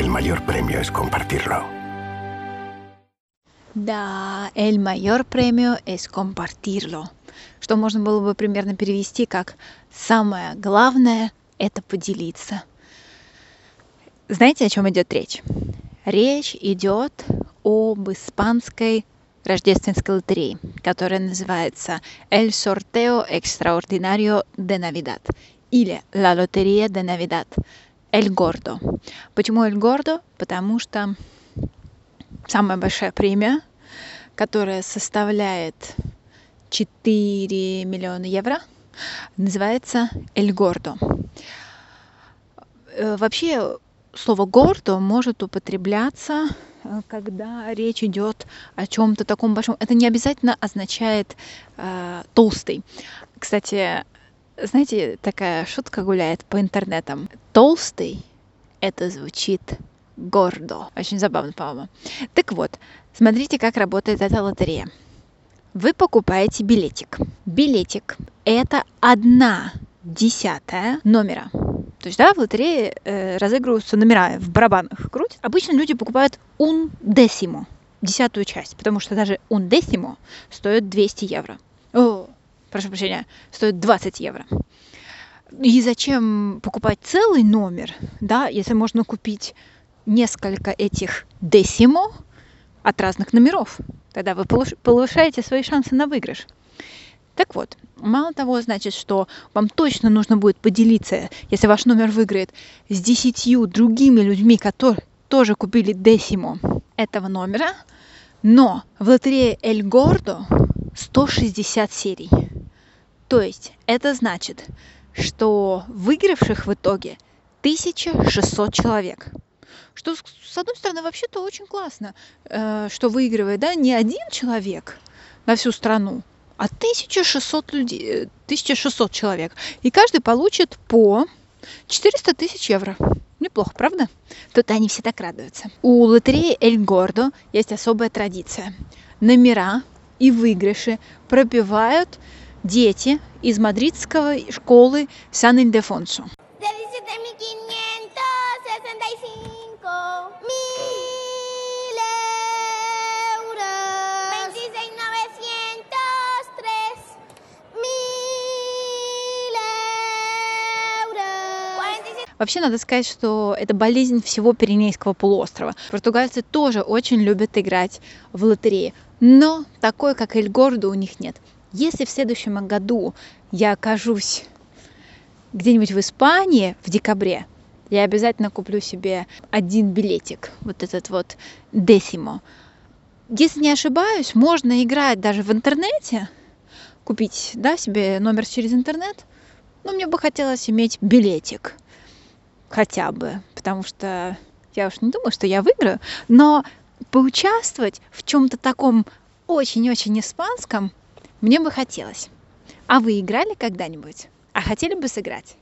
El mayor premio es compartirlo. Да, el mayor premio es compartirlo. Что можно было бы примерно перевести как «самое главное – это поделиться». Знаете, о чем идет речь? Речь идет об испанской рождественской лотерее, которая называется El Sorteo Extraordinario de Navidad или La Lotería de Navidad, El Gordo. Почему El Gordo? Потому что самая большая премия, которая составляет 4 миллиона евро, называется El Gordo. Вообще, слово «гордо» может употребляться, когда речь идет о чем-то таком большом. Это не обязательно означает «толстый». Кстати, знаете, такая шутка гуляет по интернетам. «Толстый» — это звучит «гордо». Очень забавно, по-моему. Так вот, смотрите, как работает эта лотерея. Вы покупаете билетик. Билетик — это 1/10 номера. То есть, да, в лотерее разыгрываются номера, в барабанах крутят. Обычно люди покупают un décimo, 10-ю часть, потому что даже un décimo стоит 200 евро. О, прошу прощения, стоит 20 евро. И зачем покупать целый номер, да, если можно купить несколько этих décimo от разных номеров? Тогда вы повышаете свои шансы на выигрыш. Так вот, мало того, значит, что вам точно нужно будет поделиться, если ваш номер выиграет, с 10 другими людьми, которые тоже купили десимо этого номера, но в лотерее El Gordo 160 серий. То есть это значит, что выигравших в итоге 1600 человек. Что, с одной стороны, вообще-то очень классно, что выигрывает, да, не один человек на всю страну, а 1600 людей, 1600 человек. И каждый получит по 400 тысяч евро. Неплохо, правда? Тут они все так радуются. У лотереи El Gordo есть особая традиция. Номера и выигрыши пробивают дети из мадридской школы Сан-Илдефонсо. Вообще, надо сказать, что это болезнь всего Пиренейского полуострова. Португальцы тоже очень любят играть в лотереи, но такой, как Эль Гордо, у них нет. Если в следующем году я окажусь где-нибудь в Испании в декабре, я обязательно куплю себе один билетик, вот этот вот десимо. Если не ошибаюсь, можно играть даже в интернете, купить, да, себе номер через интернет, но мне бы хотелось иметь билетик. Хотя бы, потому что я уж не думаю, что я выиграю, но поучаствовать в чем-то таком очень-очень испанском мне бы хотелось. А вы играли когда-нибудь? А хотели бы сыграть?